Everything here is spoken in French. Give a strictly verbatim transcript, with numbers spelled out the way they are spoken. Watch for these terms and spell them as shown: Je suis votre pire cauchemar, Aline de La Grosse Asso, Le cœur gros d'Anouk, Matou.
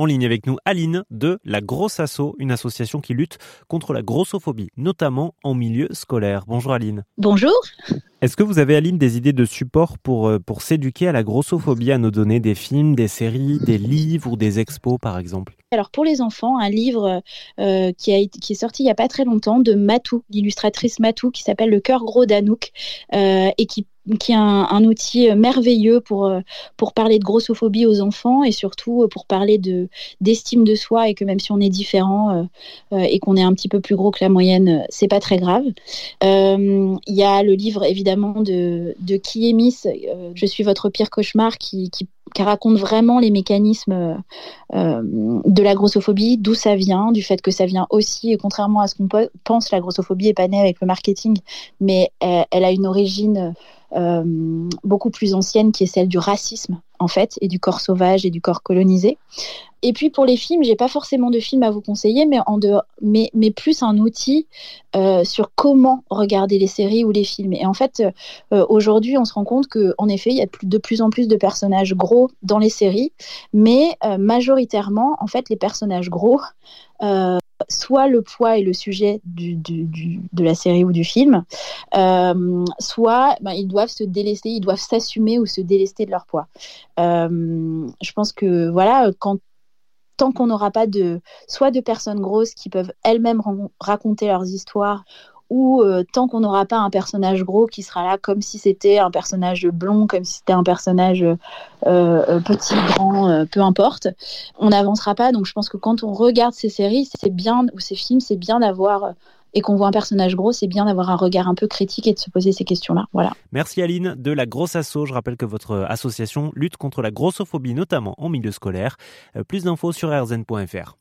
En ligne avec nous, Aline de La Grosse Asso, une association qui lutte contre la grossophobie, notamment en milieu scolaire. Bonjour Aline. Bonjour. Est-ce que vous avez, Aline, des idées de support pour, pour s'éduquer à la grossophobie, à nous donner des films, des séries, des livres ou des expos par exemple ? Alors pour les enfants, un livre euh, qui, a, qui est sorti il n'y a pas très longtemps de Matou, l'illustratrice Matou, qui s'appelle « Le cœur gros d'Anouk euh, » et qui qui est un, un outil merveilleux pour, pour parler de grossophobie aux enfants et surtout pour parler de, d'estime de soi et que même si on est différent euh, et qu'on est un petit peu plus gros que la moyenne, c'est pas très grave. Euh, il y a le livre évidemment de, de Kiémis, euh, « Je suis votre pire cauchemar » qui, qui qui raconte vraiment les mécanismes euh, de la grossophobie, d'où ça vient, du fait que ça vient aussi, et contrairement à ce qu'on pense, la grossophobie n'est pas née avec le marketing, mais elle, elle a une origine euh, beaucoup plus ancienne qui est celle du racisme, en fait, et du corps sauvage et du corps colonisé. Et puis pour les films, j'ai pas forcément de films à vous conseiller, mais, en dehors, mais, mais plus un outil euh, sur comment regarder les séries ou les films. Et en fait, euh, aujourd'hui, on se rend compte qu'en effet, il y a de plus en plus de personnages gros dans les séries, mais euh, majoritairement, en fait, les personnages gros, euh, soit le poids et le sujet du, du, du, de la série ou du film, euh, soit ben, ils doivent se délester, ils doivent s'assumer ou se délester de leur poids. Euh, je pense que voilà, quand tant qu'on n'aura pas de, soit de personnes grosses qui peuvent elles-mêmes ran- raconter leurs histoires, ou euh, tant qu'on n'aura pas un personnage gros qui sera là comme si c'était un personnage blond, comme si c'était un personnage euh, euh, petit, grand, euh, peu importe, on n'avancera pas. Donc je pense que quand on regarde ces séries, c'est bien, ou ces films, c'est bien d'avoir, et qu'on voit un personnage gros, c'est bien d'avoir un regard un peu critique et de se poser ces questions-là. Voilà. Merci Aline de La Grosse Asso. Je rappelle que votre association lutte contre la grossophobie, notamment en milieu scolaire. Plus d'infos sur r zen point f r.